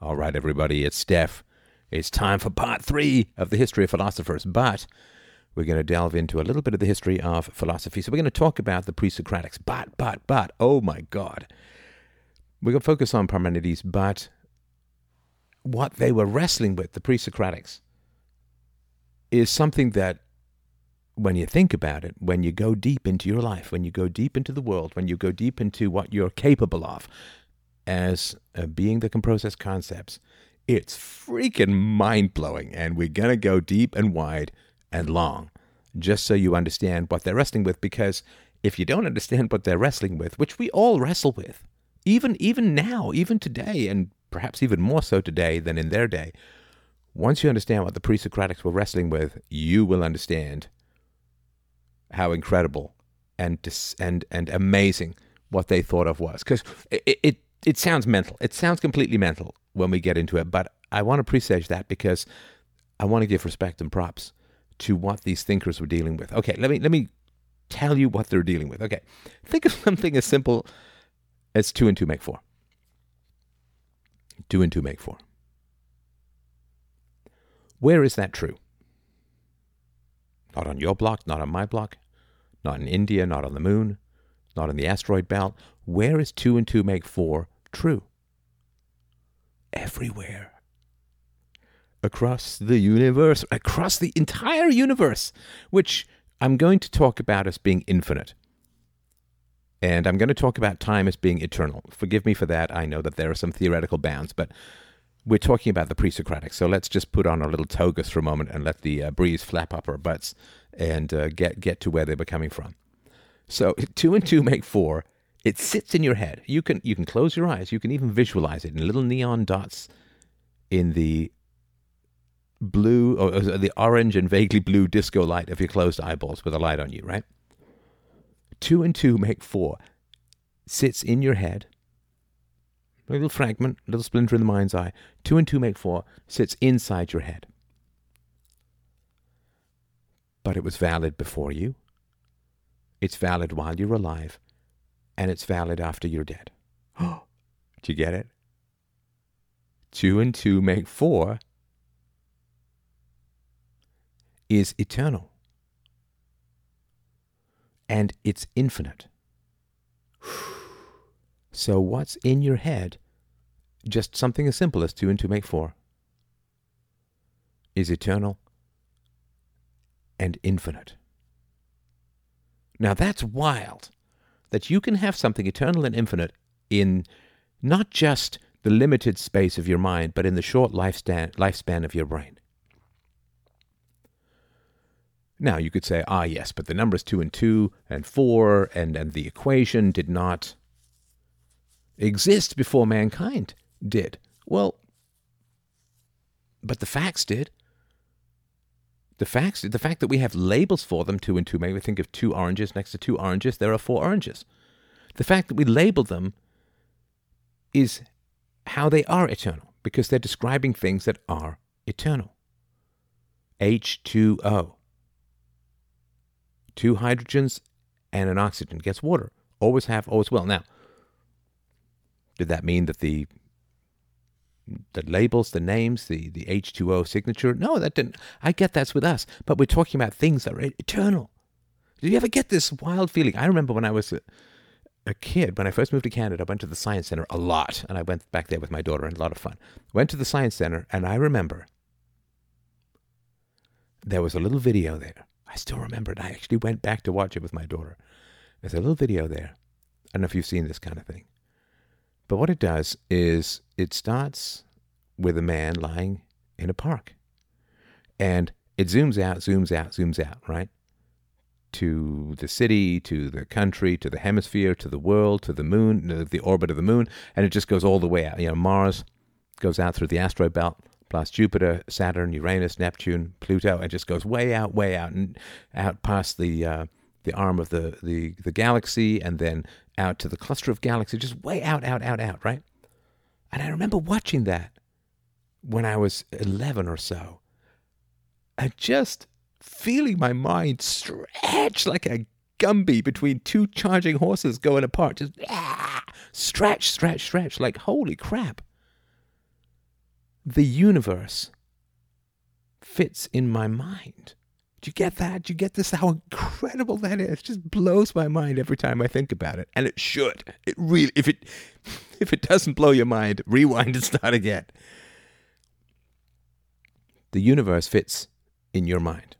All right, everybody, it's Steph. It's time for part 3 of the history of philosophers, but we're going to delve into a little bit of the history of philosophy. So we're going to talk about the pre-Socratics, but, oh my God. We're going to focus on Parmenides, but what they were wrestling with, the pre-Socratics, is something that when you think about it, when you go deep into your life, when you go deep into the world, when you go deep into what you're capable of as a being that can process concepts, it's freaking mind-blowing, and we're going to go deep and wide and long, just so you understand what they're wrestling with, because if you don't understand what they're wrestling with, which we all wrestle with, even now, even today, and perhaps even more so today than in their day, once you understand what the pre-Socratics were wrestling with, you will understand how incredible and amazing what they thought of was. Because it sounds mental. It sounds completely mental when we get into it, but I want to presage that because I want to give respect and props to what these thinkers were dealing with. Okay, let me tell you what they're dealing with. Okay, think of something as simple as 2 and 2 make 4. 2 and 2 make 4. Where is that true? Not on your block, not on my block, not in India, not on the moon, not in the asteroid belt. Where is 2 and 2 make 4 true? Everywhere. Across the universe, across the entire universe, which I'm going to talk about as being infinite. And I'm going to talk about time as being eternal. Forgive me for that. I know that there are some theoretical bounds, but we're talking about the pre-Socratics. So let's just put on our little togas for a moment and let the breeze flap up our butts and get to where they were coming from. So 2 and 2 make 4. It sits in your head. You can close your eyes. You can even visualize it in little neon dots in the blue or the orange and vaguely blue disco light of your closed eyeballs with a light on you, right? 2 and 2 make 4 sits in your head. A little fragment, a little splinter in the mind's eye. 2 and 2 make 4 sits inside your head. But it was valid before you. It's valid while you're alive. And it's valid after you're dead. Do you get it? 2 and 2 make 4 is eternal. And it's infinite. So what's in your head, just something as simple as 2 and 2 make 4, is eternal and infinite. Now that's wild, that you can have something eternal and infinite in not just the limited space of your mind, but in the short lifespan of your brain. Now, you could say, yes, but the numbers 2 and 2 and 4 and the equation did not exist before mankind did. Well, but the facts did. The fact that we have labels for them, 2 and 2, maybe we think of 2 oranges next to 2 oranges, there are 4 oranges. The fact that we label them is how they are eternal, because they're describing things that are eternal. H2O. 2 hydrogens and an oxygen gets water. Always have, always will. Now, did that mean that the labels, the names, the H2O signature? No, that didn't. I get that's with us, but we're talking about things that are eternal. Did you ever get this wild feeling? I remember when I was a kid, when I first moved to Canada, I went to the Science Center a lot, and I went back there with my daughter and a lot of fun. Went to the Science Center, and I remember there was a little video there. I still remember it. I actually went back to watch it with my daughter. There's a little video there. I don't know if you've seen this kind of thing. But what it does is it starts with a man lying in a park. And it zooms out, right? To the city, to the country, to the hemisphere, to the world, to the moon, the orbit of the moon. And it just goes all the way out. You know, Mars goes out through the asteroid belt, plus Jupiter, Saturn, Uranus, Neptune, Pluto. It just goes way out, and out past the arm of the galaxy, and then out to the cluster of galaxies, just way out, right? And I remember watching that when I was 11 or so, and just feeling my mind stretch like a Gumby between 2 charging horses going apart, just stretch, like holy crap. the universe fits in my mind. Do you get that? Do you get this? How incredible that is! It just blows my mind every time I think about it, and it should. It really, if it doesn't blow your mind, rewind and start again. The universe fits in your mind,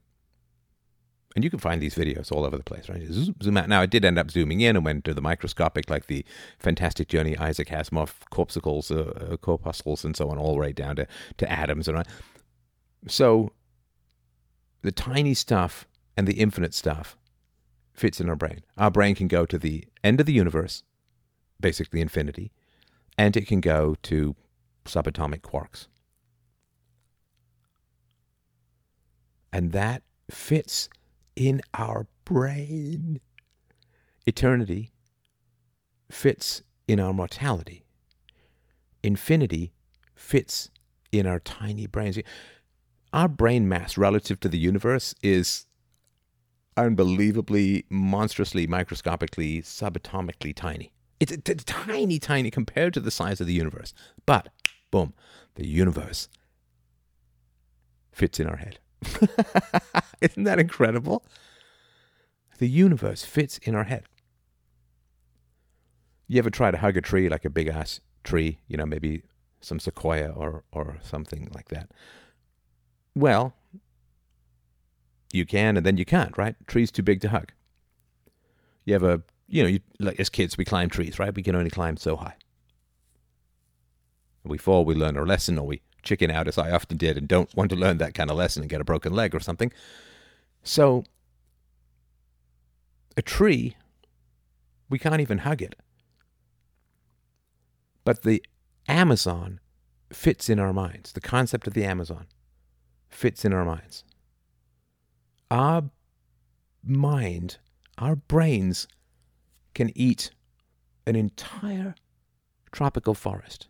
and you can find these videos all over the place. Right? Zoom out. Now, I did end up zooming in and went to the microscopic, like the Fantastic Journey, Isaac Asimov, corpuscles, corpuscles, and so on, all the way down to atoms, and right. So. The tiny stuff and the infinite stuff fits in our brain. Our brain can go to the end of the universe, basically infinity, and it can go to subatomic quarks. And that fits in our brain. Eternity fits in our mortality. Infinity fits in our tiny brains. Our brain mass relative to the universe is unbelievably, monstrously, microscopically, subatomically tiny. It's tiny, tiny compared to the size of the universe. But, boom, the universe fits in our head. Isn't that incredible? The universe fits in our head. You ever try to hug a tree, like a big-ass tree, you know, maybe some sequoia or something like that? Well, you can and then you can't, right? Tree's too big to hug. You have a, you know, you, like as kids, we climb trees, right? We can only climb so high. When we fall, we learn our lesson, or we chicken out, as I often did, and don't want to learn that kind of lesson and get a broken leg or something. So a tree, we can't even hug it. But the Amazon fits in our minds, the concept of the Amazon. Fits in our minds. Our mind, our brains can eat an entire tropical forest.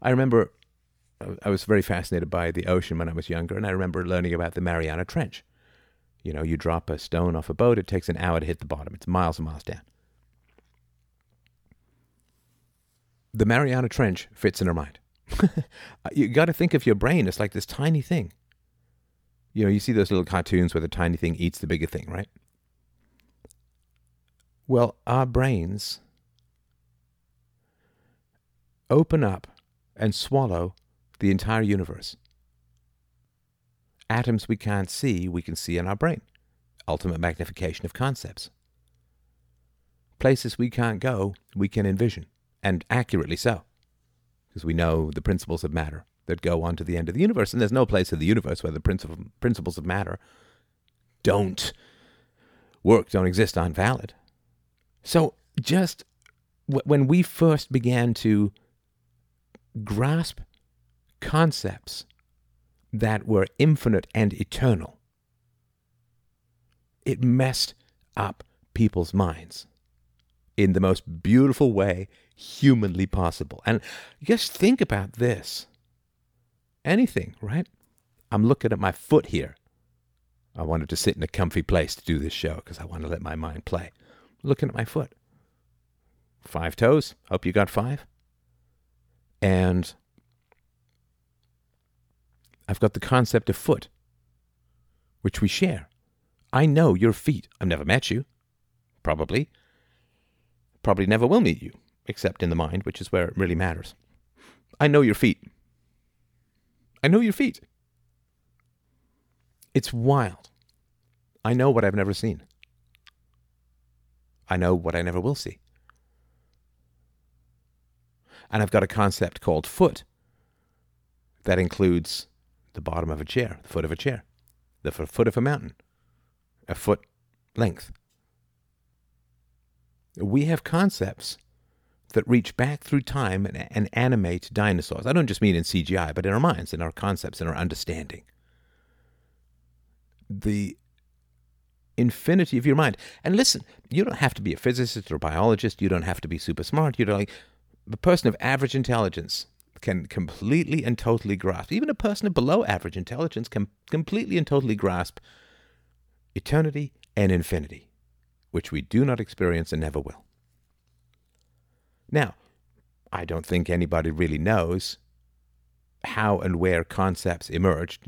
I remember I was very fascinated by the ocean when I was younger, and I remember learning about the Mariana Trench. You know, you drop a stone off a boat, it takes an hour to hit the bottom. It's miles and miles down. The Mariana Trench fits in our mind. You got to think of your brain as like this tiny thing. You know, you see those little cartoons where the tiny thing eats the bigger thing, right? Well, our brains open up and swallow the entire universe. Atoms we can't see, we can see in our brain. Ultimate magnification of concepts. Places we can't go, we can envision, and accurately so. Because we know the principles of matter that go on to the end of the universe. And there's no place in the universe where the principles of matter don't work, don't exist, aren't valid. So just when we first began to grasp concepts that were infinite and eternal, it messed up people's minds in the most beautiful way humanly possible. And just think about this. Anything, right? I'm looking at my foot here. I wanted to sit in a comfy place to do this show because I want to let my mind play. Looking at my foot. 5 toes. Hope you got 5. And I've got the concept of foot, which we share. I know your feet. I've never met you. Probably. Probably never will meet you. Except in the mind, which is where it really matters. I know your feet. I know your feet. It's wild. I know what I've never seen. I know what I never will see. And I've got a concept called foot that includes the bottom of a chair, the foot of a chair, the foot of a mountain, a foot length. We have concepts that reach back through time and animate dinosaurs. I don't just mean in CGI, but in our minds, in our concepts, in our understanding. The infinity of your mind. And listen, you don't have to be a physicist or a biologist. You don't have to be super smart. You don't like the person of average intelligence can completely and totally grasp. Even a person of below average intelligence can completely and totally grasp eternity and infinity, which we do not experience and never will. Now, I don't think anybody really knows how and where concepts emerged.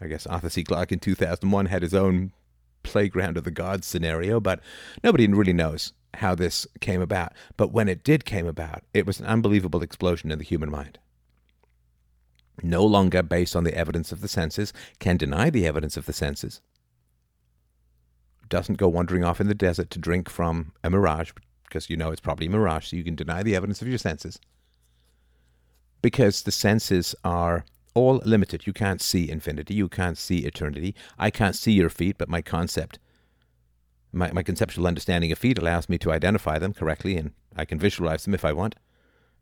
I guess Arthur C. Clarke in 2001 had his own playground of the gods scenario, but nobody really knows how this came about. But when it did came about, it was an unbelievable explosion in the human mind. No longer based on the evidence of the senses, can deny the evidence of the senses. Doesn't go wandering off in the desert to drink from a mirage, because you know it's probably a mirage, so you can deny the evidence of your senses. Because the senses are all limited. You can't see infinity. You can't see eternity. I can't see your feet, but my concept, my conceptual understanding of feet allows me to identify them correctly, and I can visualize them if I want.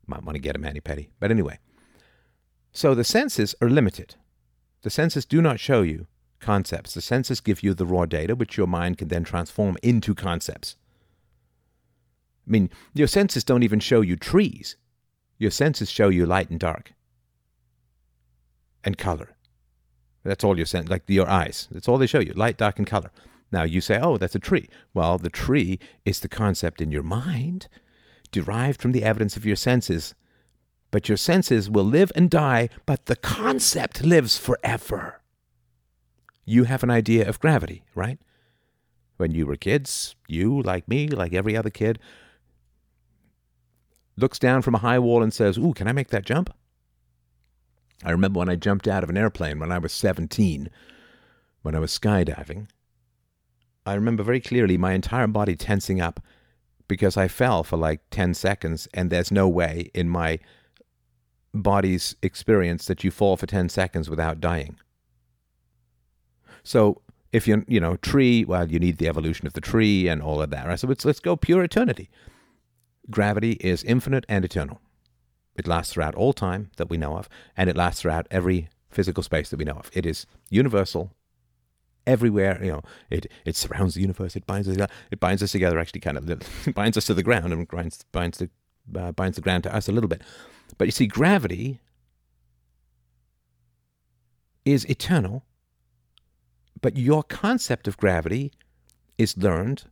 Might want to get a mani-pedi. But anyway. So the senses are limited. The senses do not show you concepts. The senses give you the raw data, which your mind can then transform into concepts. I mean, your senses don't even show you trees. Your senses show you light and dark. And color. That's all your sense, like your eyes. That's all they show you, light, dark, and color. Now you say, oh, that's a tree. Well, the tree is the concept in your mind, derived from the evidence of your senses. But your senses will live and die, but the concept lives forever. You have an idea of gravity, right? When you were kids, you, like me, like every other kid, looks down from a high wall and says, ooh, can I make that jump? I remember when I jumped out of an airplane when I was 17, when I was skydiving. I remember very clearly my entire body tensing up because I fell for like 10 seconds, and there's no way in my body's experience that you fall for 10 seconds without dying. So if you're, tree, well, you need the evolution of the tree and all of that, right? So let's go pure eternity. Gravity is infinite and eternal. It lasts throughout all time that we know of, and it lasts throughout every physical space that we know of. It is universal everywhere. It surrounds the universe. It binds us together, actually, kind of binds us to the ground and binds the ground to us a little bit. But you see, gravity is eternal, but your concept of gravity is learned,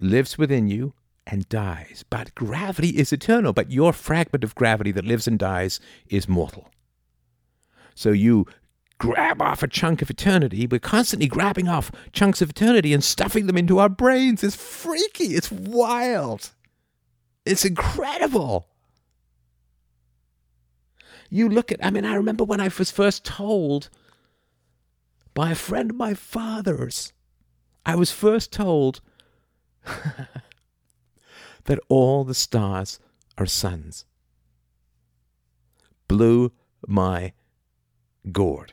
lives within you, and dies. But gravity is eternal, but your fragment of gravity that lives and dies is mortal. So you grab off a chunk of eternity. We're constantly grabbing off chunks of eternity and stuffing them into our brains. It's freaky. It's wild. It's incredible. You look at, I remember when I was first told by a friend of my father's, I was first told that all the stars are suns. Blew my gourd.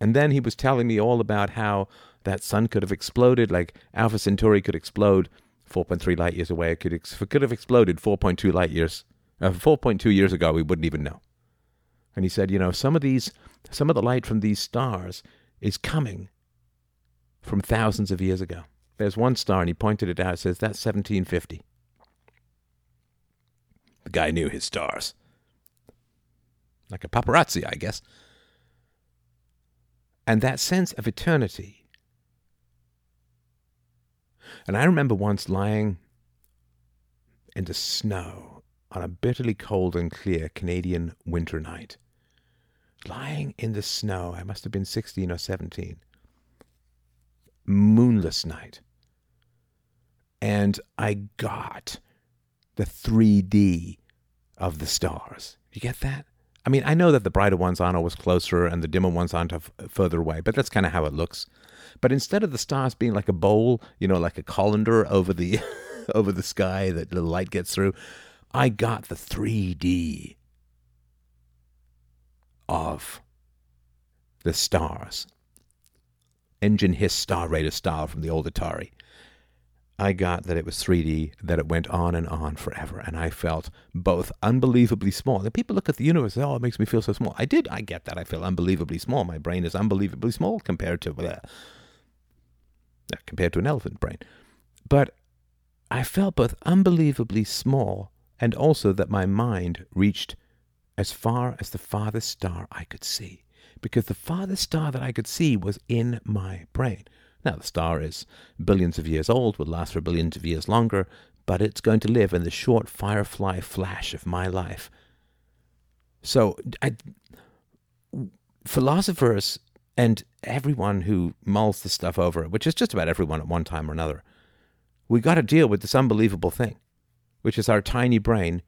And then he was telling me all about how that sun could have exploded, like Alpha Centauri could explode 4.3 light years away. It could have exploded 4.2 light years. 4.2 years ago, we wouldn't even know. And he said, some of the light from these stars is coming from thousands of years ago. There's one star, and he pointed it out and says, that's 1750. The guy knew his stars. Like a paparazzi, I guess. And that sense of eternity. And I remember once lying in the snow on a bitterly cold and clear Canadian winter night. Lying in the snow, I must have been 16 or 17. Moonless night. And I got the 3D of the stars. You get that? I know that the brighter ones aren't always closer and the dimmer ones aren't further away, but that's kind of how it looks. But instead of the stars being like a bowl, like a colander over the sky that the light gets through, I got the 3D of the stars. Engine hiss star raider style from the old Atari. I got that it was 3D, that it went on and on forever, and I felt both unbelievably small. And people look at the universe and say, oh, it makes me feel so small. I get that. I feel unbelievably small. My brain is unbelievably small compared to an elephant brain. But I felt both unbelievably small and also that my mind reached as far as the farthest star I could see, because the farthest star that I could see was in my brain. Now, the star is billions of years old, will last for billions of years longer, but it's going to live in the short firefly flash of my life. So philosophers and everyone who mulls this stuff over, which is just about everyone at one time or another, we got to deal with this unbelievable thing, which is our tiny brain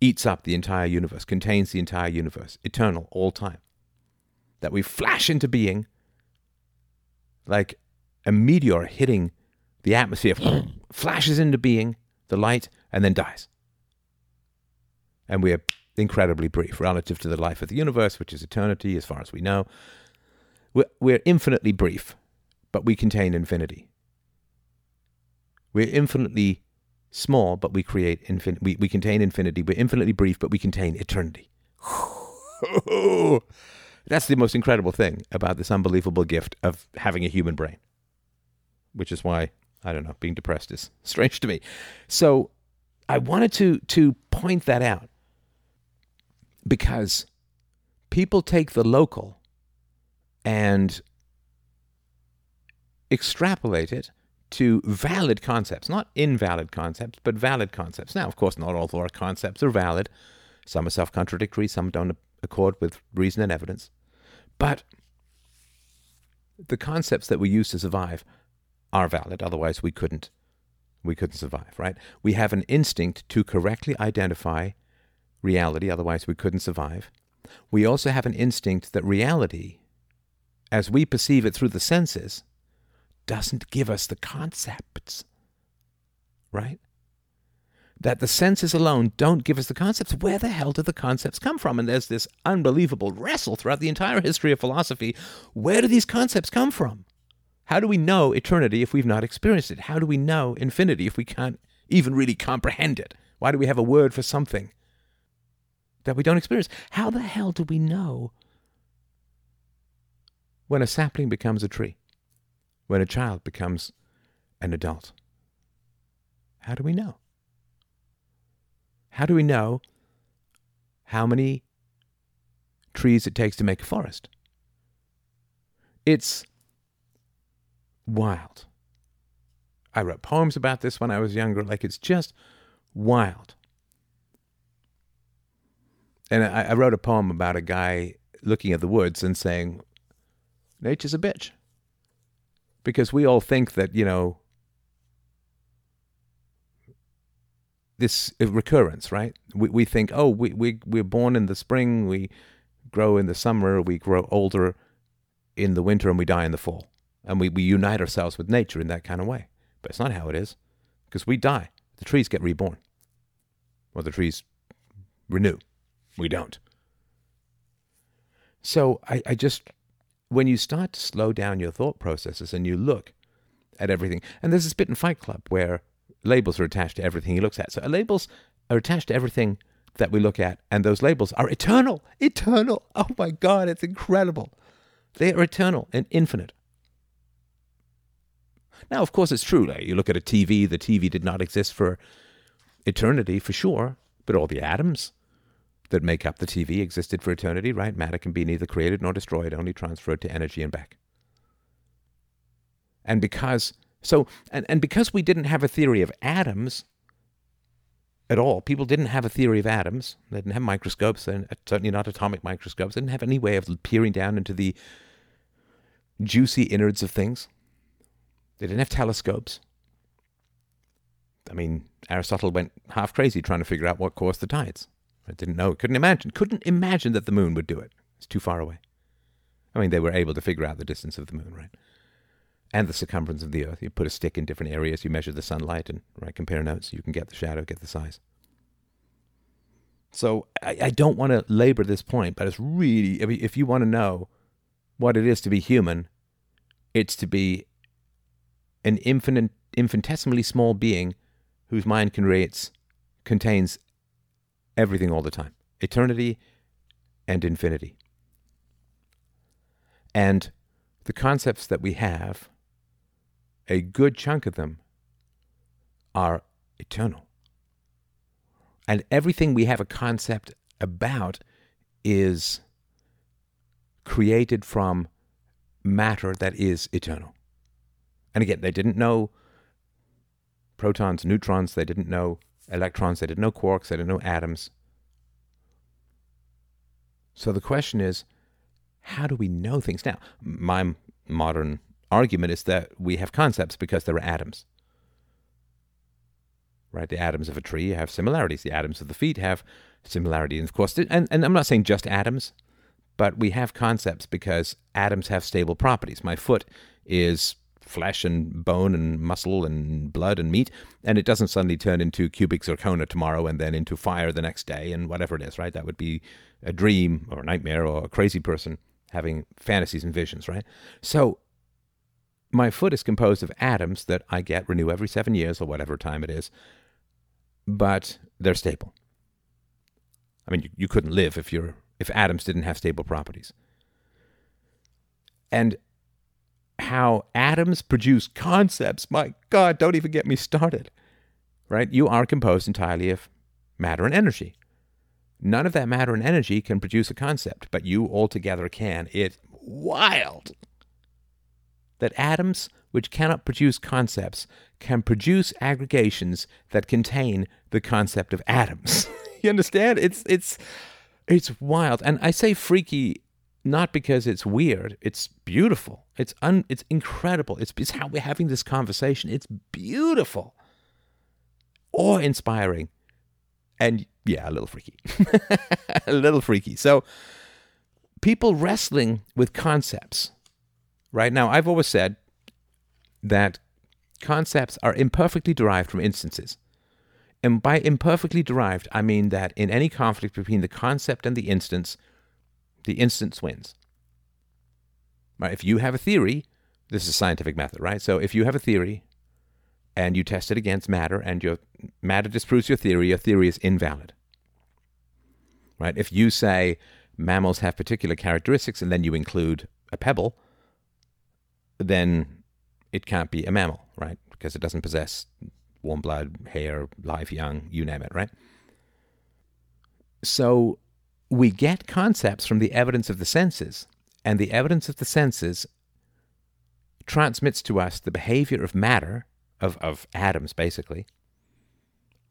eats up the entire universe, contains the entire universe, eternal, all time. That we flash into being like a meteor hitting the atmosphere, flashes into being, the light, and then dies. And we're incredibly brief relative to the life of the universe, which is eternity, as far as we know. We're infinitely brief, but we contain infinity. We're infinitely small, but we create infinity. We contain infinity. We're infinitely brief, but we contain eternity. That's the most incredible thing about this unbelievable gift of having a human brain, which is why, I don't know, being depressed is strange to me. So I wanted to point that out, because people take the local and extrapolate it to valid concepts, not invalid concepts, but valid concepts. Now, of course, not all of our concepts are valid. Some are self-contradictory, some don't accord with reason and evidence. But the concepts that we use to survive are valid, otherwise we couldn't survive, right? We have an instinct to correctly identify reality, otherwise we couldn't survive. We also have an instinct that reality, as we perceive it through the senses, doesn't give us the concepts, right? That the senses alone don't give us the concepts. Where the hell do the concepts come from? And there's this unbelievable wrestle throughout the entire history of philosophy. Where do these concepts come from? How do we know eternity if we've not experienced it? How do we know infinity if we can't even really comprehend it? Why do we have a word for something that we don't experience? How the hell do we know when a sapling becomes a tree? When a child becomes an adult? How do we know? How do we know how many trees it takes to make a forest? It's wild. I wrote poems about this when I was younger. Like, it's just wild. And I wrote a poem about a guy looking at the woods and saying, nature's a bitch. Because we all think that, you know, this recurrence, right? We think, oh, we're born in the spring, we grow in the summer, we grow older in the winter, and we die in the fall. And we unite ourselves with nature in that kind of way. But it's not how it is, because we die. The trees get reborn. Or the trees renew. We don't. So I just... when you start to slow down your thought processes and you look at everything, and there's this bit in Fight Club where labels are attached to everything he looks at. So labels are attached to everything that we look at, and those labels are eternal. Eternal. Oh my God, it's incredible. They are eternal and infinite. Now, of course, it's true. You look at a TV, the TV did not exist for eternity, for sure, but all the atoms that make up the TV existed for eternity, right? Matter can be neither created nor destroyed, only transferred to energy and back. And because we didn't have a theory of atoms at all, people didn't have a theory of atoms, they didn't have microscopes, and certainly not atomic microscopes, they didn't have any way of peering down into the juicy innards of things. They didn't have telescopes. I mean, Aristotle went half crazy trying to figure out what caused the tides. I didn't know. Couldn't imagine that the moon would do it. It's too far away. I mean, they were able to figure out the distance of the moon, right? And the circumference of the Earth. You put a stick in different areas, you measure the sunlight, and compare notes. You can get the shadow, get the size. So I don't want to labor this point, but it's really, I mean, if you want to know what it is to be human, it's to be an infinitesimally small being whose mind contains everything all the time. Eternity and infinity. And the concepts that we have, a good chunk of them are eternal. And everything we have a concept about is created from matter that is eternal. And again, they didn't know protons, neutrons, they didn't know electrons, they didn't know quarks, they didn't know atoms. So the question is, how do we know things now? My modern argument is that we have concepts because there are atoms. Right? The atoms of a tree have similarities. The atoms of the feet have similarity. And of course, and I'm not saying just atoms, but we have concepts because atoms have stable properties. My foot is flesh and bone and muscle and blood and meat, and it doesn't suddenly turn into cubic zircona tomorrow and then into fire the next day and whatever it is, right? That would be a dream or a nightmare or a crazy person having fantasies and visions, right? So my foot is composed of atoms that I get, renew every 7 years or whatever time it is, but they're stable. I mean, you couldn't live if atoms didn't have stable properties. And how atoms produce concepts, my God, don't even get me started, right? You are composed entirely of matter and energy. None of that matter and energy can produce a concept, but you altogether can. It's wild that atoms, which cannot produce concepts, can produce aggregations that contain the concept of atoms. You understand? It's wild. And I say freaky not because it's weird, it's beautiful. It's incredible. It's how we're having this conversation. It's beautiful, awe-inspiring, and yeah, a little freaky. A little freaky. So people wrestling with concepts. Right now, I've always said that concepts are imperfectly derived from instances. And by imperfectly derived, I mean that in any conflict between the concept and the instance wins. Right? If you have a theory, this is scientific method, right? So if you have a theory and you test it against matter and your matter disproves your theory is invalid. Right? If you say mammals have particular characteristics and then you include a pebble, then it can't be a mammal, right? Because it doesn't possess warm blood, hair, live young, you name it, right? So we get concepts from the evidence of the senses, and the evidence of the senses transmits to us the behavior of matter, of atoms basically,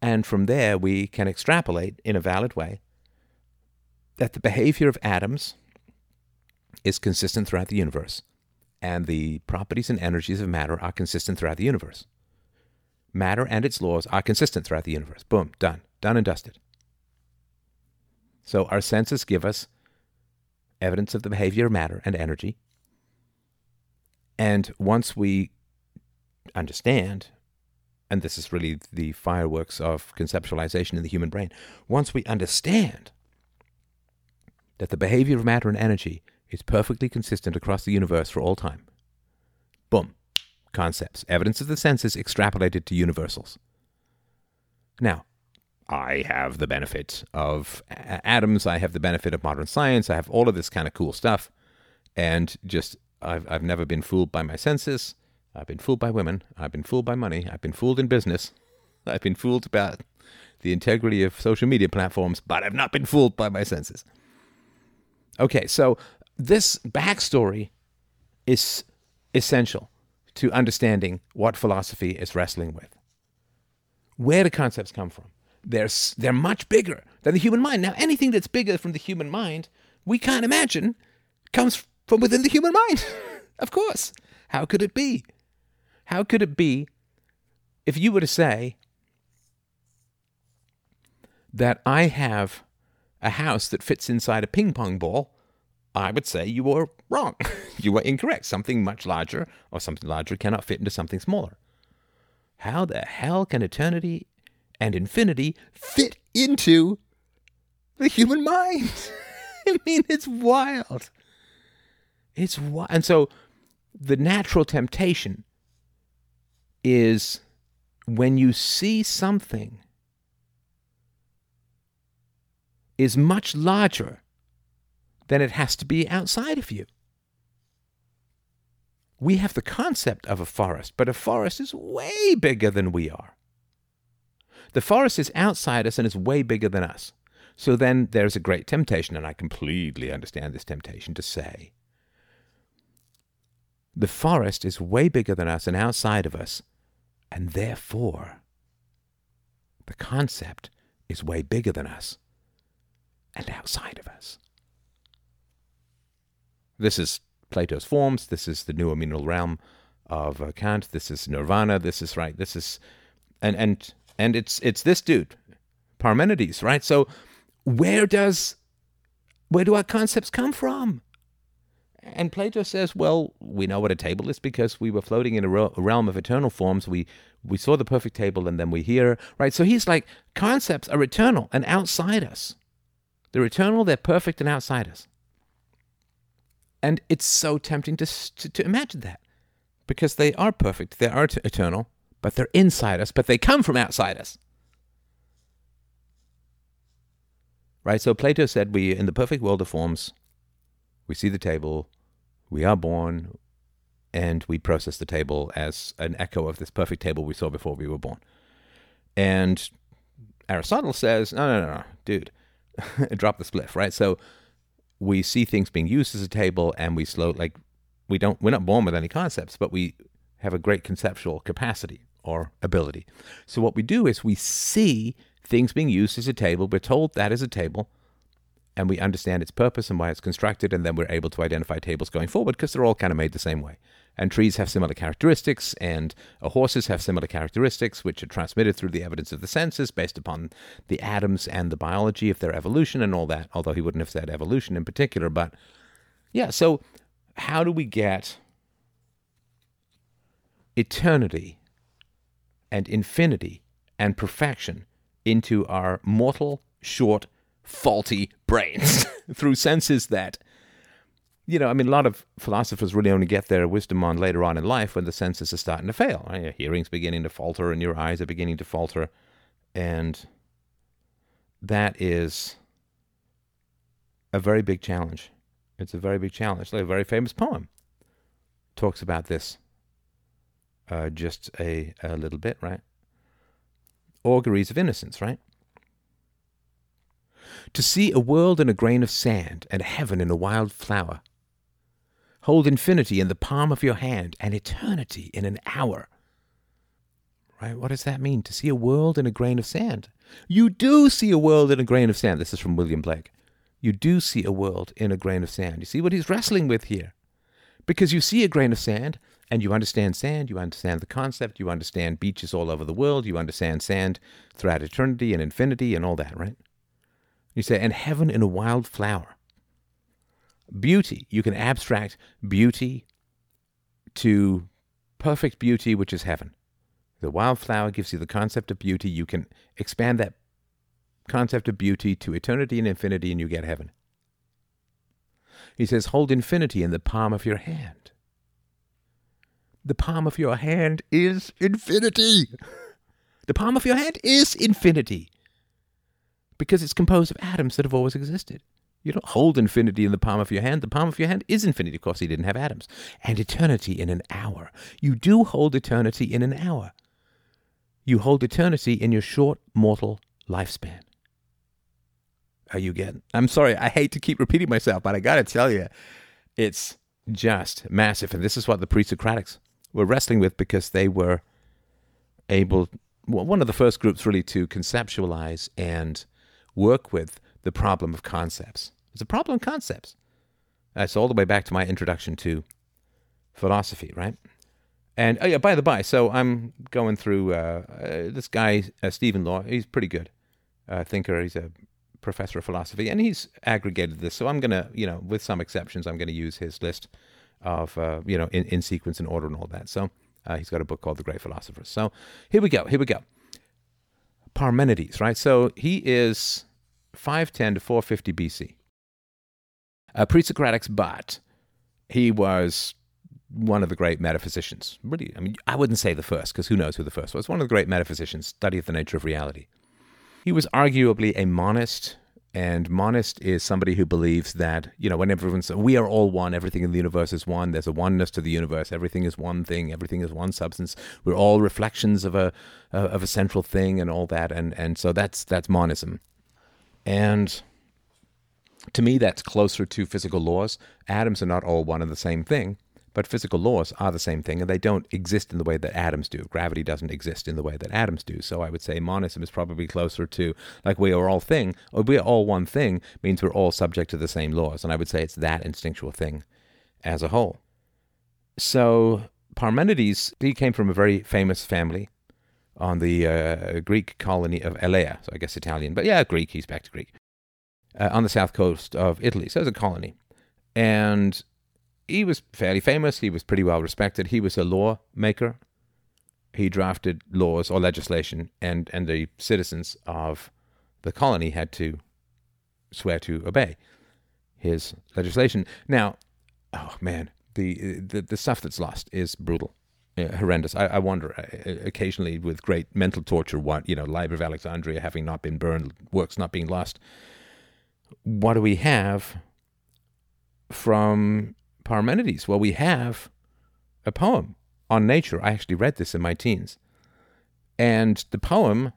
and from there we can extrapolate in a valid way that the behavior of atoms is consistent throughout the universe, and the properties and energies of matter are consistent throughout the universe. Matter and its laws are consistent throughout the universe. Boom, done. Done and dusted. So our senses give us evidence of the behavior of matter and energy. And once we understand, and this is really the fireworks of conceptualization in the human brain, once we understand that the behavior of matter and energy is perfectly consistent across the universe for all time, boom, concepts, evidence of the senses extrapolated to universals. Now, I have the benefit of atoms, I have the benefit of modern science, I have all of this kind of cool stuff, and just, I've never been fooled by my senses, I've been fooled by women, I've been fooled by money, I've been fooled in business, I've been fooled about the integrity of social media platforms, but I've not been fooled by my senses. Okay, so this backstory is essential to understanding what philosophy is wrestling with. Where do concepts come from? They're much bigger than the human mind. Now, anything that's bigger from the human mind, we can't imagine, comes from within the human mind. Of course. How could it be? How could it be if you were to say that I have a house that fits inside a ping pong ball? I would say you were wrong. You were incorrect. Something much larger or something larger cannot fit into something smaller. How the hell can eternity and infinity fit into the human mind? I mean, it's wild. It's wild. And so the natural temptation is when you see something is much larger than it has to be outside of you. We have the concept of a forest, but a forest is way bigger than we are. The forest is outside us and is way bigger than us. So then there's a great temptation, and I completely understand this temptation, to say, the forest is way bigger than us and outside of us, And therefore, the concept is way bigger than us and outside of us. This is Plato's forms. This is the new noumenal realm of Kant. This is nirvana. This is right. This is, and it's this dude, Parmenides, right? So where do our concepts come from? And Plato says, well, we know what a table is because we were floating in a realm of eternal forms. We saw the perfect table and then we hear, right? So he's like, concepts are eternal and outside us. They're eternal, they're perfect and outside us. And it's so tempting to imagine that because they are perfect, they are eternal, but they're inside us, but they come from outside us. Right? So Plato said we, in the perfect world of forms, we see the table, we are born, and we process the table as an echo of this perfect table we saw before we were born. And Aristotle says, no, dude, drop the spliff, right? So we see things being used as a table, and we're not born with any concepts, but we have a great conceptual capacity or ability. So what we do is we see things being used as a table, we're told that is a table, and we understand its purpose and why it's constructed, and then we're able to identify tables going forward because they're all kind of made the same way. And trees have similar characteristics, and horses have similar characteristics, which are transmitted through the evidence of the senses based upon the atoms and the biology of their evolution and all that, although he wouldn't have said evolution in particular. But yeah, so how do we get eternity and infinity and perfection into our mortal, short, faulty brains through senses that, a lot of philosophers really only get their wisdom on later on in life when the senses are starting to fail. Your hearing's beginning to falter and your eyes are beginning to falter. And that is a very big challenge. It's a very big challenge. Like a very famous poem talks about this just a little bit, right? Auguries of innocence, right? To see a world in a grain of sand and a heaven in a wild flower. Hold infinity in the palm of your hand and eternity in an hour. Right? What does that mean? To see a world in a grain of sand. You do see a world in a grain of sand. This is from William Blake. You do see a world in a grain of sand. You see what he's wrestling with here. Because you see a grain of sand and you understand sand, you understand the concept, you understand beaches all over the world, you understand sand throughout eternity and infinity and all that, right? You say, and heaven in a wild flower. Beauty. You can abstract beauty to perfect beauty, which is heaven. The wild flower gives you the concept of beauty. You can expand that concept of beauty to eternity and infinity, and you get heaven. He says, hold infinity in the palm of your hand. The palm of your hand is infinity. The palm of your hand is infinity. Because it's composed of atoms that have always existed. You don't hold infinity in the palm of your hand. The palm of your hand is infinity. Of course, he didn't have atoms. And eternity in an hour. You do hold eternity in an hour. You hold eternity in your short mortal lifespan. Are you getting? I'm sorry, I hate to keep repeating myself, but I got to tell you, it's just massive. And this is what the Pre-Socratics were wrestling with because they were able, one of the first groups really to conceptualize and work with the problem of concepts. It's a problem of concepts. That's all the way back to my introduction to philosophy, right? And, oh yeah, by the by, so I'm going through this guy, Stephen Law. He's pretty good thinker. He's a professor of philosophy, and he's aggregated this. So I'm going to, with some exceptions, I'm going to use his list of, in sequence and order and all that. So he's got a book called The Great Philosophers. So here we go. Parmenides, right? So he is 510 to 450 BC. Pre-Socratics, but he was one of the great metaphysicians. Really, I wouldn't say the first, because who knows who the first was. One of the great metaphysicians, study of the nature of reality. He was arguably a monist, and monist is somebody who believes that, when everyone says, we are all one, everything in the universe is one, there's a oneness to the universe, everything is one thing, everything is one substance, we're all reflections of a central thing and all that, and so that's monism. And to me, that's closer to physical laws. Atoms are not all one and the same thing, But physical laws are the same thing, and they don't exist in the way that atoms do. Gravity doesn't exist in the way that atoms do. So I would say monism is probably closer to, like, we are all thing, or we are all one thing, means we're all subject to the same laws. And I would say it's that instinctual thing as a whole. So Parmenides, he came from a very famous family on the Greek colony of Elea. So I guess Italian, but yeah, Greek, he's back to Greek. On the south coast of Italy. So it was a colony. And he was fairly famous. He was pretty well respected. He was a lawmaker. He drafted laws or legislation, and the citizens of the colony had to swear to obey his legislation. Now, oh man, the stuff that's lost is brutal, horrendous. I wonder occasionally, with great mental torture, what, you know, Library of Alexandria having not been burned, works not being lost. What do we have from Parmenides? Well, we have a poem on nature. I actually read this in my teens. And the poem,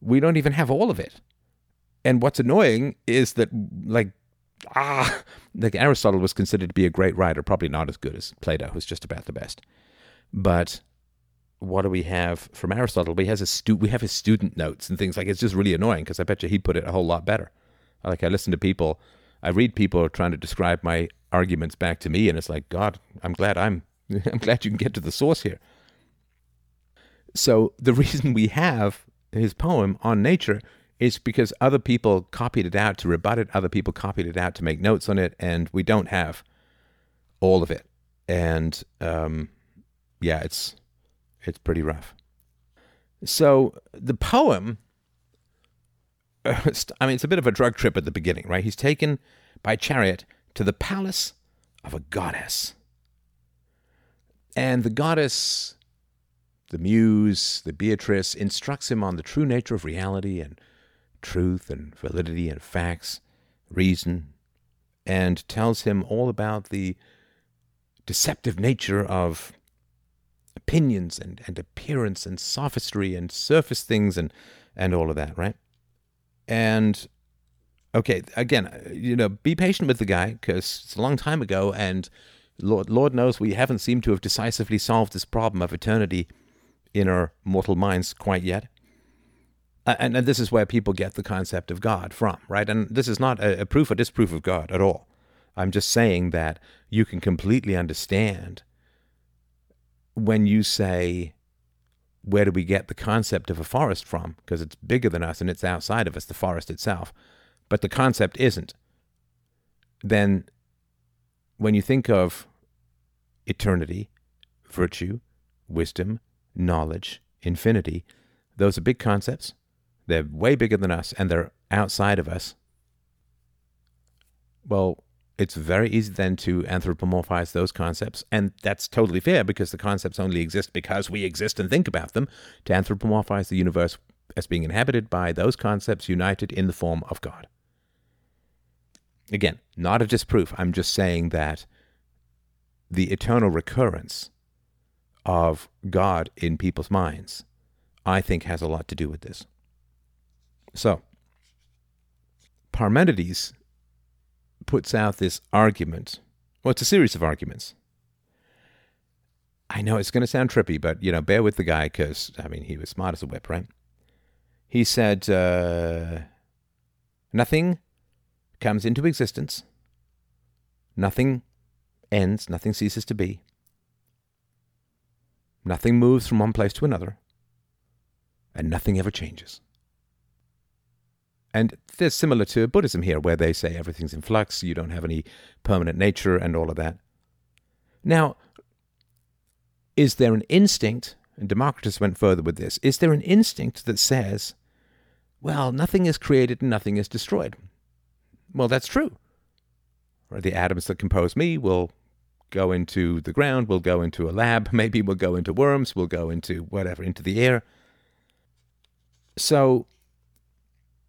we don't even have all of it. And what's annoying is that, like Aristotle was considered to be a great writer, probably not as good as Plato, who's just about the best. But what do we have from Aristotle? We have his student notes and things like, it's just really annoying, because I bet you he put it a whole lot better. Like, I listen to people, I read people trying to describe my arguments back to me, and it's like, God, I'm glad you can get to the source here. So the reason we have his poem on nature is because other people copied it out to rebut it, other people copied it out to make notes on it, and we don't have all of it. And yeah, it's pretty rough. So the poem, I mean, it's a bit of a drug trip at the beginning, right? He's taken by chariot to the palace of a goddess. And the goddess, the muse, the Beatrice, instructs him on the true nature of reality and truth and validity and facts, reason, and tells him all about the deceptive nature of opinions and appearance and sophistry and surface things and all of that, right? And, okay, again, you know, be patient with the guy, because it's a long time ago, and Lord knows we haven't seemed to have decisively solved this problem of eternity in our mortal minds quite yet. And this is where people get the concept of God from, right? And this is not a proof or disproof of God at all. I'm just saying that you can completely understand when you say, where do we get the concept of a forest from? Because it's bigger than us and it's outside of us, the forest itself. But the concept isn't. Then when you think of eternity, virtue, wisdom, knowledge, infinity, those are big concepts. They're way bigger than us and they're outside of us. Well, it's very easy then to anthropomorphize those concepts, and that's totally fair, because the concepts only exist because we exist and think about them, to anthropomorphize the universe as being inhabited by those concepts united in the form of God. Again, not a disproof. I'm just saying that the eternal recurrence of God in people's minds, I think, has a lot to do with this. So, Parmenides puts out this argument. Well, it's a series of arguments. I know it's going to sound trippy, but, you know, bear with the guy, because, I mean, he was smart as a whip, right? He said, nothing comes into existence. Nothing ends. Nothing ceases to be. Nothing moves from one place to another. And nothing ever changes. And they're similar to Buddhism here, where they say everything's in flux, you don't have any permanent nature and all of that. Now, is there an instinct, and Democritus went further with this, is there an instinct that says, well, nothing is created and nothing is destroyed? Well, that's true. The atoms that compose me will go into the ground, will go into a lab, maybe will go into worms, will go into whatever, into the air. So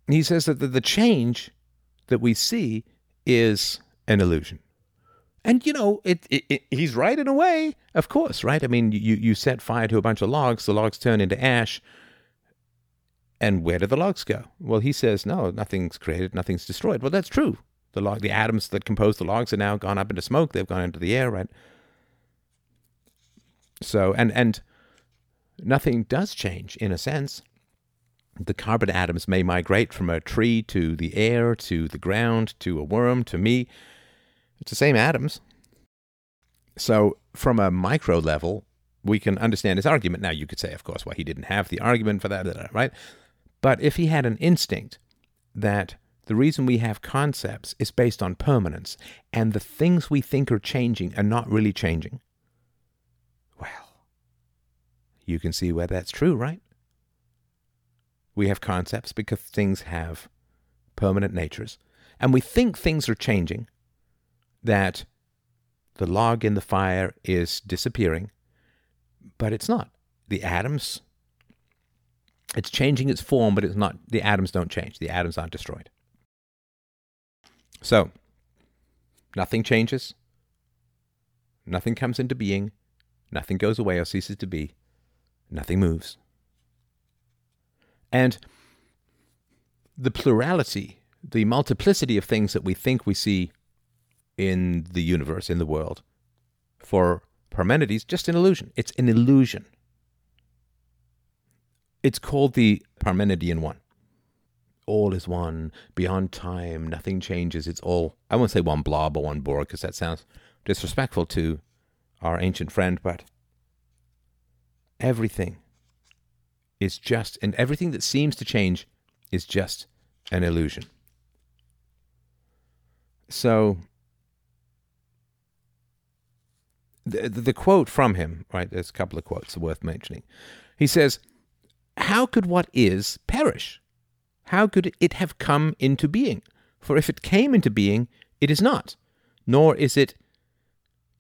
he says that the change that we see is an illusion. And, you know, he's right in a way, of course, right? I mean, you set fire to a bunch of logs, the logs turn into ash, and where do the logs go? Well, he says, no, nothing's created, nothing's destroyed. Well, that's true. The atoms that compose the logs are now gone up into smoke, they've gone into the air, right? So, and nothing does change in a sense. The carbon atoms may migrate from a tree to the air, to the ground, to a worm, to me. It's the same atoms. So from a micro level, we can understand his argument. Now, you could say, of course, well, he didn't have the argument for that, right? But if he had an instinct that the reason we have concepts is based on permanence and the things we think are changing are not really changing, well, you can see where that's true, right? We have concepts because things have permanent natures, and we think things are changing, that the log in the fire is disappearing, but it's not. The atoms, it's changing its form, but it's not. The atoms don't change. The atoms aren't destroyed. So, nothing changes. Nothing comes into being. Nothing goes away or ceases to be. Nothing moves. And the plurality, the multiplicity of things that we think we see in the universe, in the world, for Parmenides, just an illusion. It's an illusion. It's called the Parmenidean one. All is one, beyond time, nothing changes, it's all... I won't say one blob or one board, because that sounds disrespectful to our ancient friend, but everything is just... and everything that seems to change is just an illusion. So... The quote from him, right, there's a couple of quotes worth mentioning. He says, how could what is perish? How could it have come into being? For if it came into being, it is not, nor is it,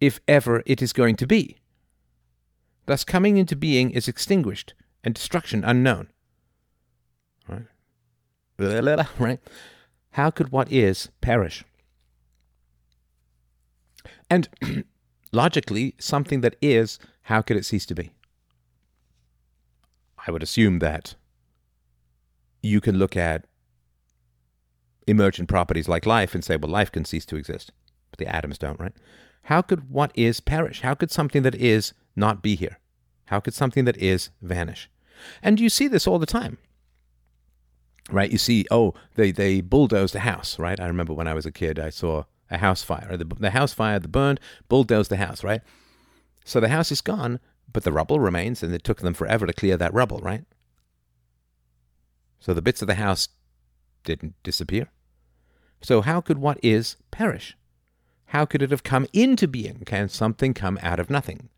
if ever, it is going to be. Thus coming into being is extinguished, and destruction unknown. Right? Blah, blah, blah, right? How could what is perish? And... logically, something that is, how could it cease to be? I would assume that you can look at emergent properties like life and say, well, life can cease to exist, but the atoms don't, right? How could what is perish? How could something that is not be here? How could something that is vanish? And you see this all the time, right? You see, oh, they bulldozed a house, right? I remember when I was a kid, I saw... a house fire. The house fire, the burned, bulldozed the house, right? So the house is gone, but the rubble remains, and it took them forever to clear that rubble, right? So the bits of the house didn't disappear. So how could what is perish? How could it have come into being? Can something come out of nothing?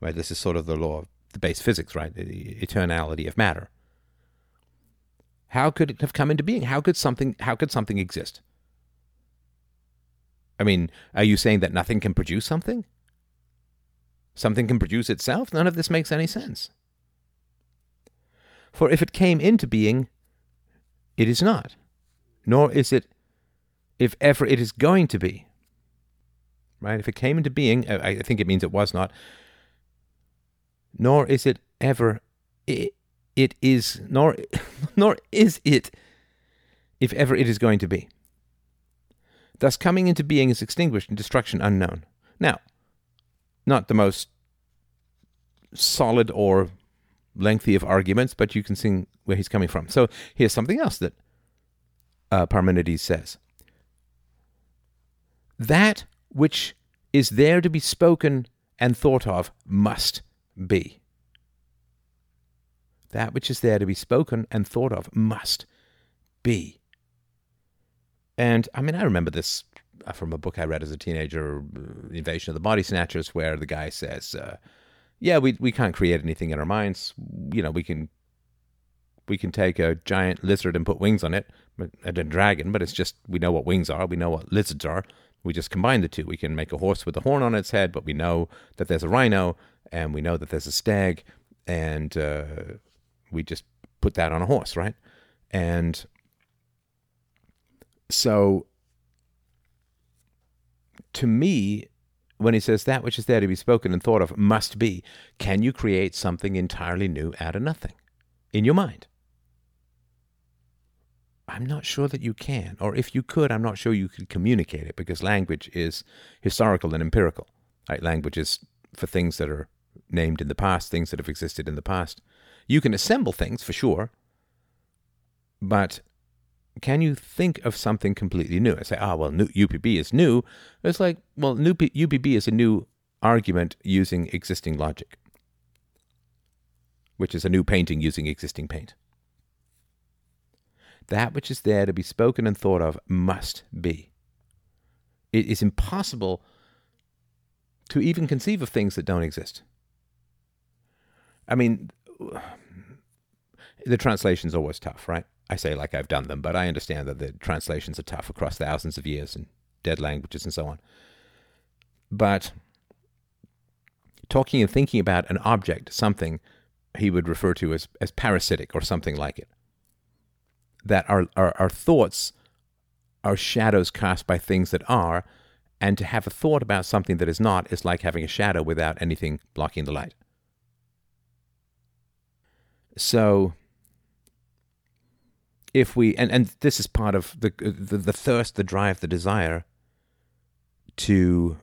Right, this is sort of the law of the base physics, right? The eternality of matter. How could it have come into being? How could something exist? I mean, are you saying that nothing can produce something? Something can produce itself? None of this makes any sense. For if it came into being, it is not, nor is it, if ever it is going to be. Right? If it came into being, I think it means it was not, nor is it ever, it is, nor is it, if ever it is going to be. Thus coming into being is extinguished and destruction unknown. Now, not the most solid or lengthy of arguments, but you can see where he's coming from. So here's something else that Parmenides says. That which is there to be spoken and thought of must be. That which is there to be spoken and thought of must be. And, I mean, I remember this from a book I read as a teenager, Invasion of the Body Snatchers, where the guy says, yeah, we can't create anything in our minds. You know, we can take a giant lizard and put wings on it, and a dragon, but it's just, we know what wings are, we know what lizards are, we just combine the two. We can make a horse with a horn on its head, but we know that there's a rhino, and we know that there's a stag, and we just put that on a horse, right? And... so, to me, when he says that which is there to be spoken and thought of must be, can you create something entirely new out of nothing in your mind? I'm not sure that you can, or if you could, I'm not sure you could communicate it, because language is historical and empirical. Right? Language is for things that are named in the past, things that have existed in the past. You can assemble things, for sure, but can you think of something completely new? I say, well, new UPB is new. It's like, well, new UPB is a new argument using existing logic, which is a new painting using existing paint. That which is there to be spoken and thought of must be. It is impossible to even conceive of things that don't exist. I mean, the translation's always tough, right? I say like I've done them, but I understand that the translations are tough across thousands of years and dead languages and so on. But talking and thinking about an object, something he would refer to as parasitic or something like it, that our thoughts are shadows cast by things that are, and to have a thought about something that is not is like having a shadow without anything blocking the light. So if we, and this is part of the thirst, the drive, the desire to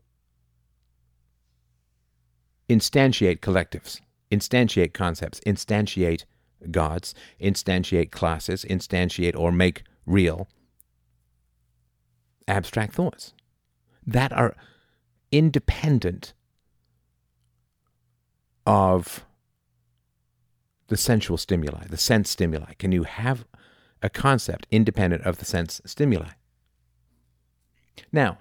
instantiate collectives, instantiate concepts, instantiate gods, instantiate classes, instantiate or make real abstract thoughts that are independent of the sensual stimuli, the sense stimuli. Can you have a concept independent of the sense stimuli? Now,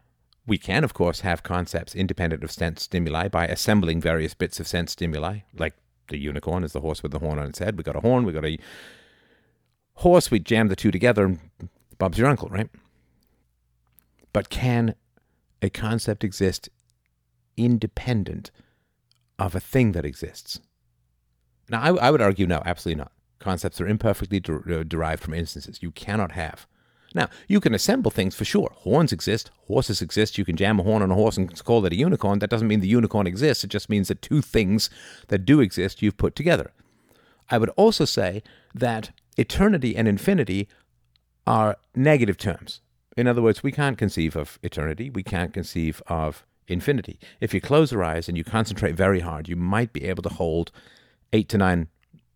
we can, of course, have concepts independent of sense stimuli by assembling various bits of sense stimuli, like the unicorn is the horse with the horn on its head. We got a horn, we got a horse, we jam the two together, and Bob's your uncle, right? But can a concept exist independent of a thing that exists? Now, I would argue no, absolutely not. Concepts are imperfectly derived from instances. You cannot have. Now, you can assemble things for sure. Horns exist. Horses exist. You can jam a horn on a horse and call it a unicorn. That doesn't mean the unicorn exists. It just means that two things that do exist you've put together. I would also say that eternity and infinity are negative terms. In other words, we can't conceive of eternity. We can't conceive of infinity. If you close your eyes and you concentrate very hard, you might be able to hold 8 to 9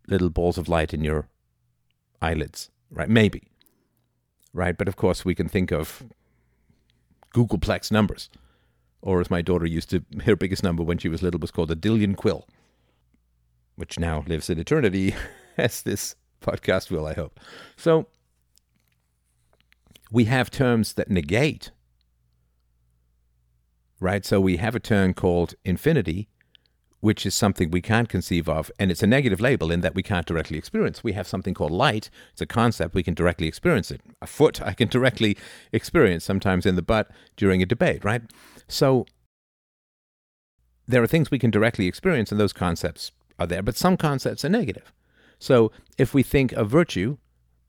little balls of light in your eyelids, right? Maybe, right? But of course, we can think of Googleplex numbers, or as my daughter used to, her biggest number when she was little was called a dillion quill, which now lives in eternity, as this podcast will, I hope. So we have terms that negate, right? So we have a term called infinity, which is something we can't conceive of, and it's a negative label in that we can't directly experience. We have something called light. It's a concept. We can directly experience it. A foot I can directly experience, sometimes in the butt during a debate, right? So there are things we can directly experience, and those concepts are there, but some concepts are negative. So if we think of virtue,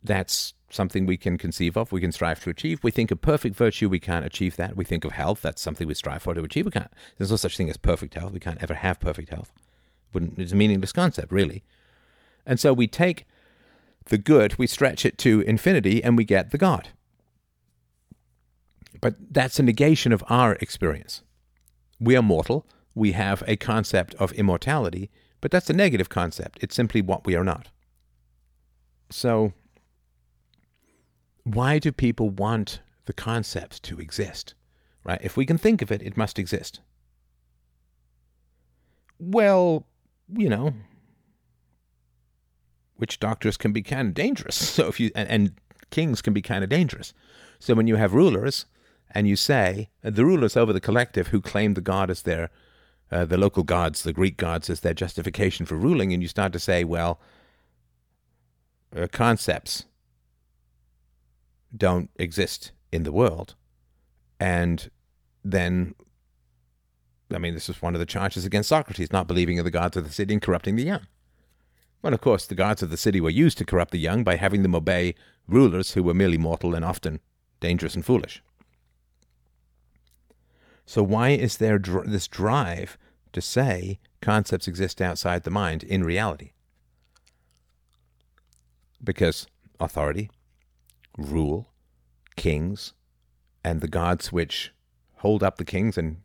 that's something we can conceive of, we can strive to achieve. We think of perfect virtue, we can't achieve that. We think of health, that's something we strive for to achieve. We can't. There's no such thing as perfect health. We can't ever have perfect health. It's a meaningless concept, really. And so we take the good, we stretch it to infinity, and we get the God. But that's a negation of our experience. We are mortal. We have a concept of immortality, but that's a negative concept. It's simply what we are not. So why do people want the concept to exist, right? If we can think of it, it must exist. Well, you know, witch doctors can be kind of dangerous. So if you and kings can be kind of dangerous. So when you have rulers and you say the rulers over the collective who claim the god as their the local gods, the Greek gods as their justification for ruling, and you start to say, well, concepts don't exist in the world. And then, I mean, this is one of the charges against Socrates, not believing in the gods of the city and corrupting the young. Well, of course, the gods of the city were used to corrupt the young by having them obey rulers who were merely mortal and often dangerous and foolish. So why is there this drive to say concepts exist outside the mind in reality? Because authority, rule, kings, and the gods which hold up the kings and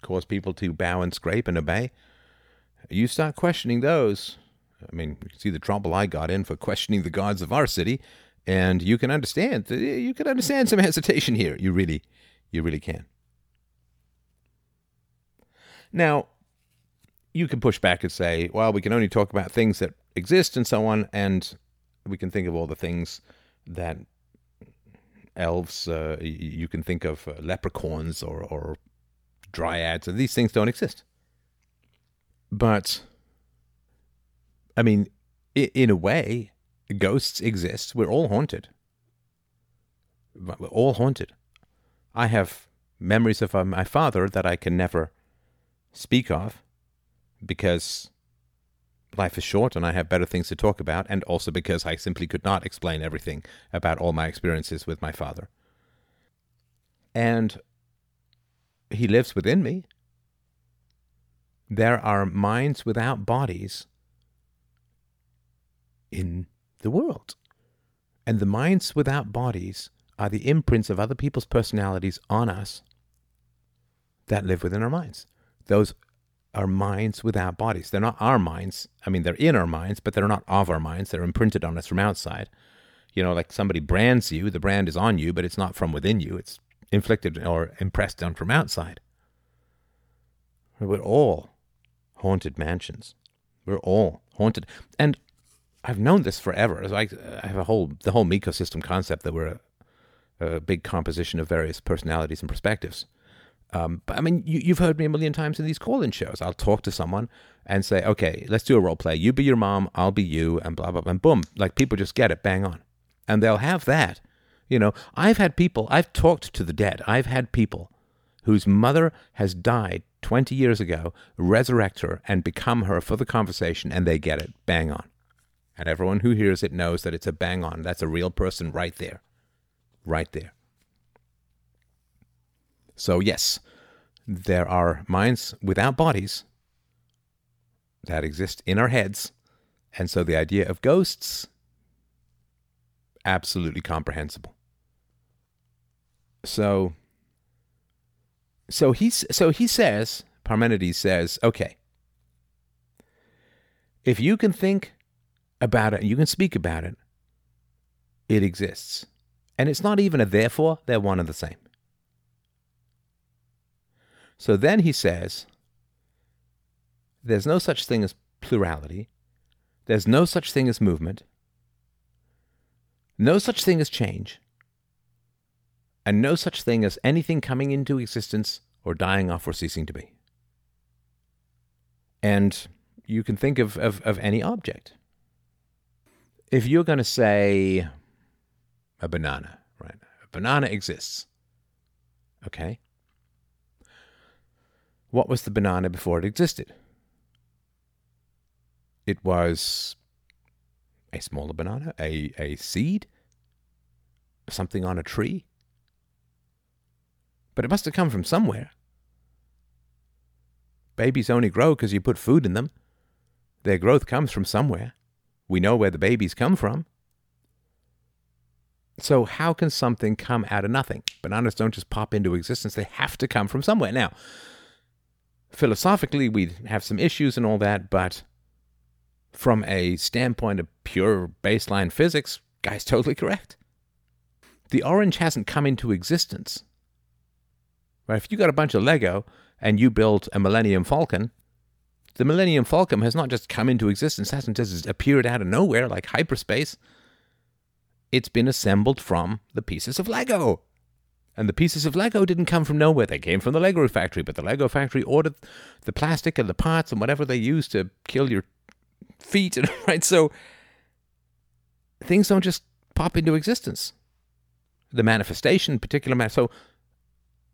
cause people to bow and scrape and obey, You start questioning those. I mean, you can see the trouble I got in for questioning the gods of our city, and you can understand. You can understand some hesitation here. You really can. Now, you can push back and say, well, we can only talk about things that exist and so on, and we can think of all the things that elves, you can think of leprechauns or dryads, and these things don't exist. But, I mean, in a way, ghosts exist. We're all haunted. We're all haunted. I have memories of my father that I can never speak of because life is short and I have better things to talk about, and also because I simply could not explain everything about all my experiences with my father. And he lives within me. There are minds without bodies in the world. And the minds without bodies are the imprints of other people's personalities on us that live within our minds. Those are minds without bodies. They're not our minds. I mean, they're in our minds, but they're not of our minds. They're imprinted on us from outside. You know, like somebody brands you, the brand is on you, but it's not from within you. It's inflicted or impressed on from outside. We're all haunted mansions. We're all haunted. And I've known this forever. I have the whole ecosystem concept that we're a big composition of various personalities and perspectives. But I mean, you've heard me a million times in these call-in shows. I'll talk to someone and say, okay, let's do a role play. You be your mom, I'll be you, and blah, blah, blah, and boom. Like, people just get it, bang on. And they'll have that. You know, I've talked to the dead. I've had people whose mother has died 20 years ago, resurrect her and become her for the conversation, and they get it. Bang on. And everyone who hears it knows that it's a bang on. That's a real person right there. Right there. So yes, there are minds without bodies that exist in our heads. And so the idea of ghosts, absolutely comprehensible. So he says, Parmenides says, okay, if you can think about it, you can speak about it, it exists. And it's not even a therefore, they're one and the same. So then he says, there's no such thing as plurality. There's no such thing as movement. No such thing as change. And no such thing as anything coming into existence or dying off or ceasing to be. And you can think of any object. If you're going to say a banana, right? A banana exists. Okay. What was the banana before it existed? It was a smaller banana, a seed, something on a tree. But it must have come from somewhere. Babies only grow because you put food in them. Their growth comes from somewhere. We know where the babies come from. So how can something come out of nothing? Bananas don't just pop into existence. They have to come from somewhere. Now, philosophically, we have some issues and all that, but from a standpoint of pure baseline physics, guy's totally correct. The orange hasn't come into existence. Right? If you got a bunch of Lego and you build a Millennium Falcon, the Millennium Falcon has not just come into existence, hasn't just appeared out of nowhere like hyperspace. It's been assembled from the pieces of Lego. And the pieces of Lego didn't come from nowhere. They came from the Lego factory, but the Lego factory ordered the plastic and the parts and whatever they use to kill your feet. Right? So things don't just pop into existence. The manifestation, particular matter. So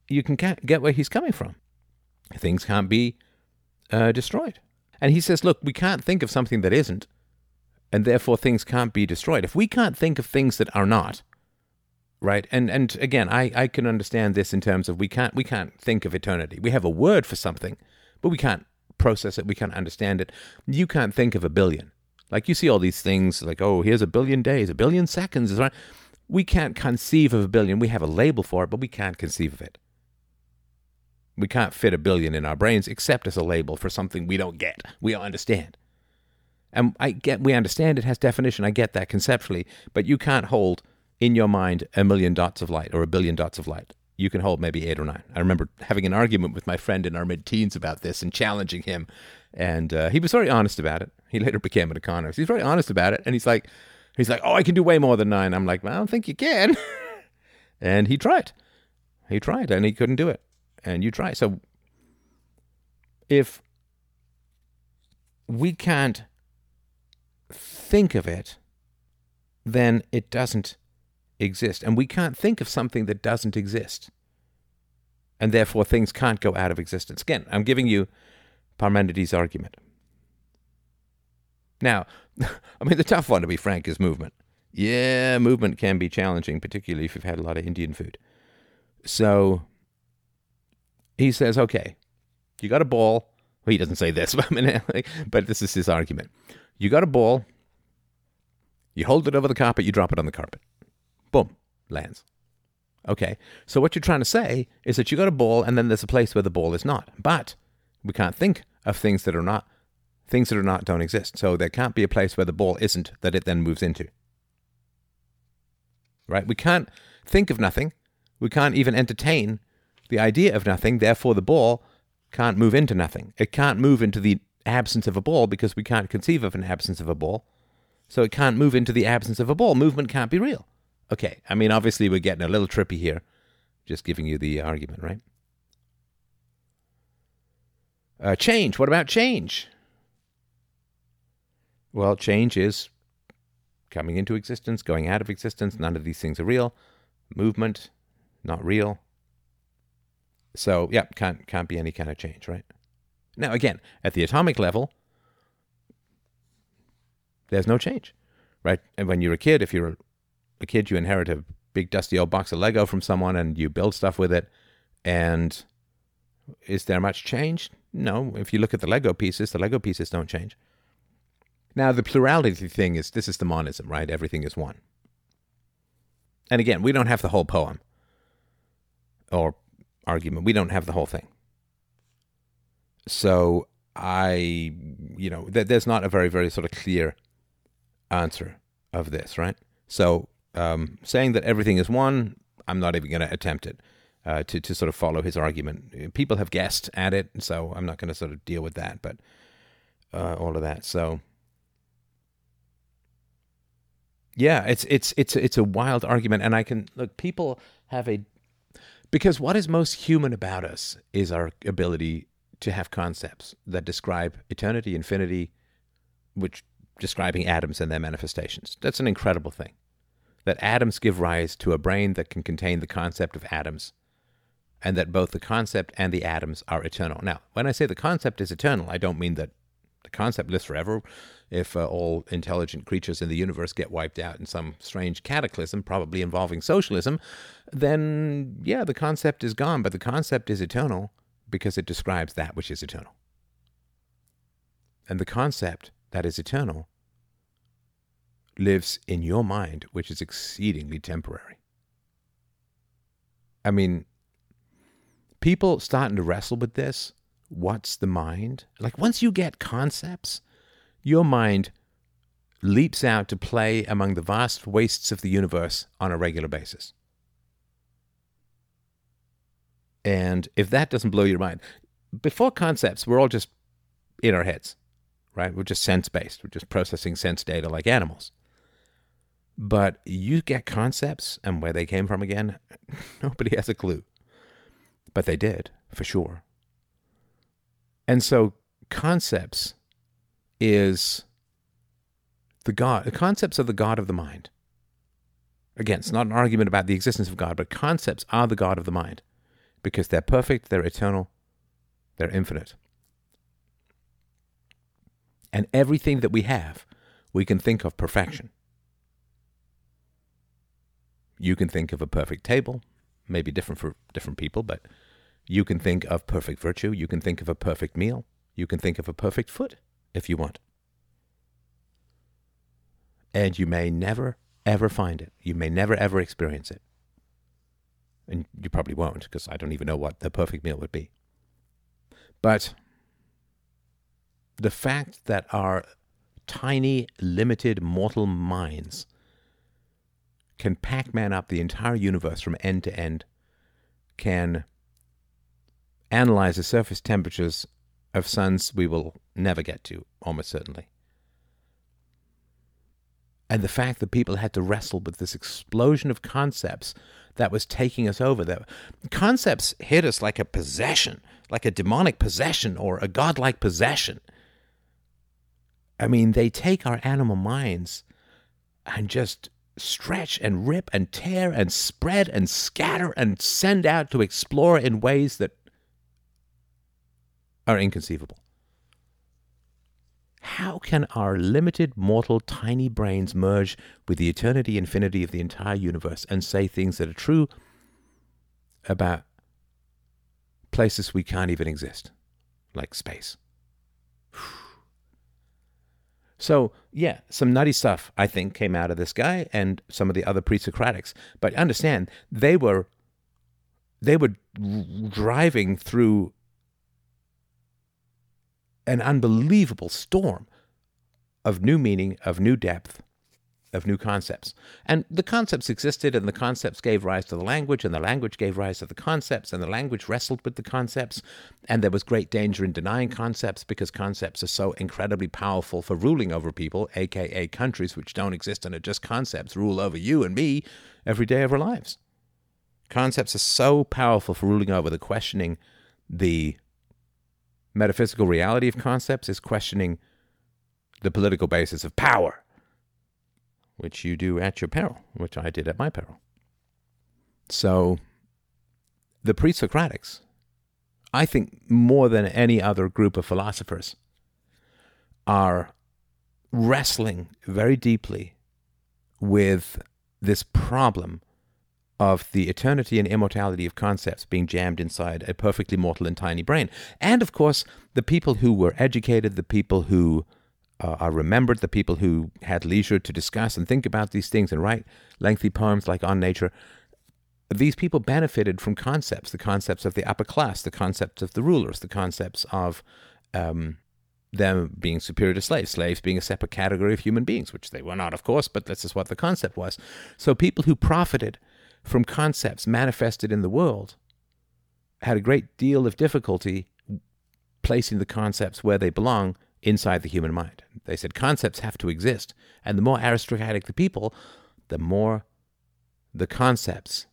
you can get where he's coming from. Things can't be destroyed. And he says, look, we can't think of something that isn't, and therefore things can't be destroyed. If we can't think of things that are not, right? And again, I can understand this in terms of we can't think of eternity. We have a word for something, but we can't process it. We can't understand it. You can't think of a billion. Like, you see all these things like, oh, here's a billion days, a billion seconds. Right? We can't conceive of a billion. We have a label for it, but we can't conceive of it. We can't fit a billion in our brains except as a label for something we don't get, we don't understand. And we understand it has definition, I get that conceptually, but you can't hold in your mind a million dots of light or a billion dots of light. You can hold maybe 8 or 9. I remember having an argument with my friend in our mid-teens about this and challenging him, and he was very honest about it. He later became an economist. He's very honest about it, and he's like, oh, I can do way more than 9. I'm like, well, I don't think you can. And he tried. He tried, and he couldn't do it. And you try. So if we can't think of it, then it doesn't exist. And we can't think of something that doesn't exist. And therefore, things can't go out of existence. Again, I'm giving you Parmenides' argument. Now, I mean, the tough one, to be frank, is movement. Yeah, movement can be challenging, particularly if you've had a lot of Indian food. So he says, okay, you got a ball. Well, he doesn't say this, but this is his argument. You got a ball. You hold it over the carpet. You drop it on the carpet. Boom, lands. Okay, so what you're trying to say is that you got a ball, and then there's a place where the ball is not. But we can't think of things that are not. Things that are not don't exist. So there can't be a place where the ball isn't that it then moves into. Right? We can't think of nothing. We can't even entertain the idea of nothing, therefore the ball can't move into nothing. It can't move into the absence of a ball because we can't conceive of an absence of a ball. So it can't move into the absence of a ball. Movement can't be real. Okay, I mean, obviously we're getting a little trippy here. Just giving you the argument, right? Change. What about change? Well, change is coming into existence, going out of existence. None of these things are real. Movement, not real. So, yeah, can't be any kind of change, right? Now, again, at the atomic level, there's no change, right? And when you're a kid, if you're a kid, you inherit a big dusty old box of Lego from someone and you build stuff with it. And is there much change? No. If you look at the Lego pieces don't change. Now, the plurality thing is, this is the monism, right? Everything is one. And again, we don't have the whole poem or argument. We don't have the whole thing. So there's not a very, very sort of clear answer of this, right? So saying that everything is one, I'm not even going to attempt it to sort of follow his argument. People have guessed at it, so I'm not going to sort of deal with that, but all of that. So yeah, it's a wild argument, and people have a. Because what is most human about us is our ability to have concepts that describe eternity, infinity, which describing atoms and their manifestations. That's an incredible thing. That atoms give rise to a brain that can contain the concept of atoms, and that both the concept and the atoms are eternal. Now, when I say the concept is eternal, I don't mean that the concept lives forever. If all intelligent creatures in the universe get wiped out in some strange cataclysm, probably involving socialism, then, yeah, the concept is gone. But the concept is eternal because it describes that which is eternal. And the concept that is eternal lives in your mind, which is exceedingly temporary. I mean, people starting to wrestle with this. What's the mind? Like, once you get concepts, your mind leaps out to play among the vast wastes of the universe on a regular basis. And if that doesn't blow your mind, before concepts, we're all just in our heads, right? We're just sense-based. We're just processing sense data like animals. But you get concepts, and where they came from again, nobody has a clue. But they did, for sure. And so concepts is the God. The concepts are the God of the mind. Again, it's not an argument about the existence of God, but concepts are the God of the mind because they're perfect, they're eternal, they're infinite. And everything that we have, we can think of perfection. You can think of a perfect table, maybe different for different people, but you can think of perfect virtue, you can think of a perfect meal, you can think of a perfect foot, if you want. And you may never, ever find it. You may never, ever experience it. And you probably won't, because I don't even know what the perfect meal would be. But the fact that our tiny, limited, mortal minds can Pac-Man up the entire universe from end to end, can analyze the surface temperatures of suns we will never get to, almost certainly. And the fact that people had to wrestle with this explosion of concepts that was taking us over. That concepts hit us like a possession, like a demonic possession or a godlike possession. I mean, they take our animal minds and just stretch and rip and tear and spread and scatter and send out to explore in ways that are inconceivable. How can our limited, mortal, tiny brains merge with the eternity, infinity of the entire universe and say things that are true about places we can't even exist, like space? So, yeah, some nutty stuff, I think, came out of this guy and some of the other pre-Socratics. But understand, they were driving through an unbelievable storm of new meaning, of new depth, of new concepts. And the concepts existed, and the concepts gave rise to the language, and the language gave rise to the concepts, and the language wrestled with the concepts, and there was great danger in denying concepts because concepts are so incredibly powerful for ruling over people, aka countries which don't exist and are just concepts, rule over you and me every day of our lives. Concepts are so powerful for ruling over the questioning the metaphysical reality of concepts is questioning the political basis of power, which you do at your peril, which I did at my peril. So the pre-Socratics, I think more than any other group of philosophers, are wrestling very deeply with this problem of the eternity and immortality of concepts being jammed inside a perfectly mortal and tiny brain. And, of course, the people who were educated, the people who are remembered, the people who had leisure to discuss and think about these things and write lengthy poems like On Nature, these people benefited from concepts, the concepts of the upper class, the concepts of the rulers, the concepts of them being superior to slaves, slaves being a separate category of human beings, which they were not, of course, but this is what the concept was. So people who profited from concepts manifested in the world had a great deal of difficulty placing the concepts where they belong inside the human mind. They said concepts have to exist, and the more aristocratic the people, the more the concepts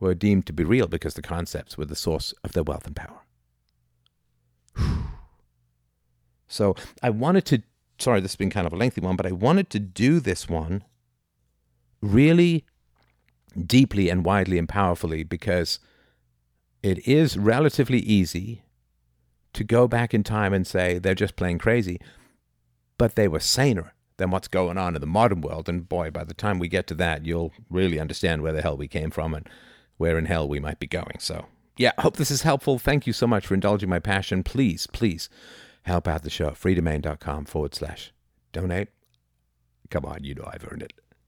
were deemed to be real because the concepts were the source of their wealth and power. So I wanted to, sorry, this has been kind of a lengthy one, but I wanted to do this one really deeply and widely and powerfully, because it is relatively easy to go back in time and say they're just plain crazy, but they were saner than what's going on in the modern world. And boy, by the time we get to that, you'll really understand where the hell we came from and where in hell we might be going. So yeah, I hope this is helpful. Thank you so much for indulging my passion. Please, please help out the show at freedomain.com/donate. Come on, you know I've earned it.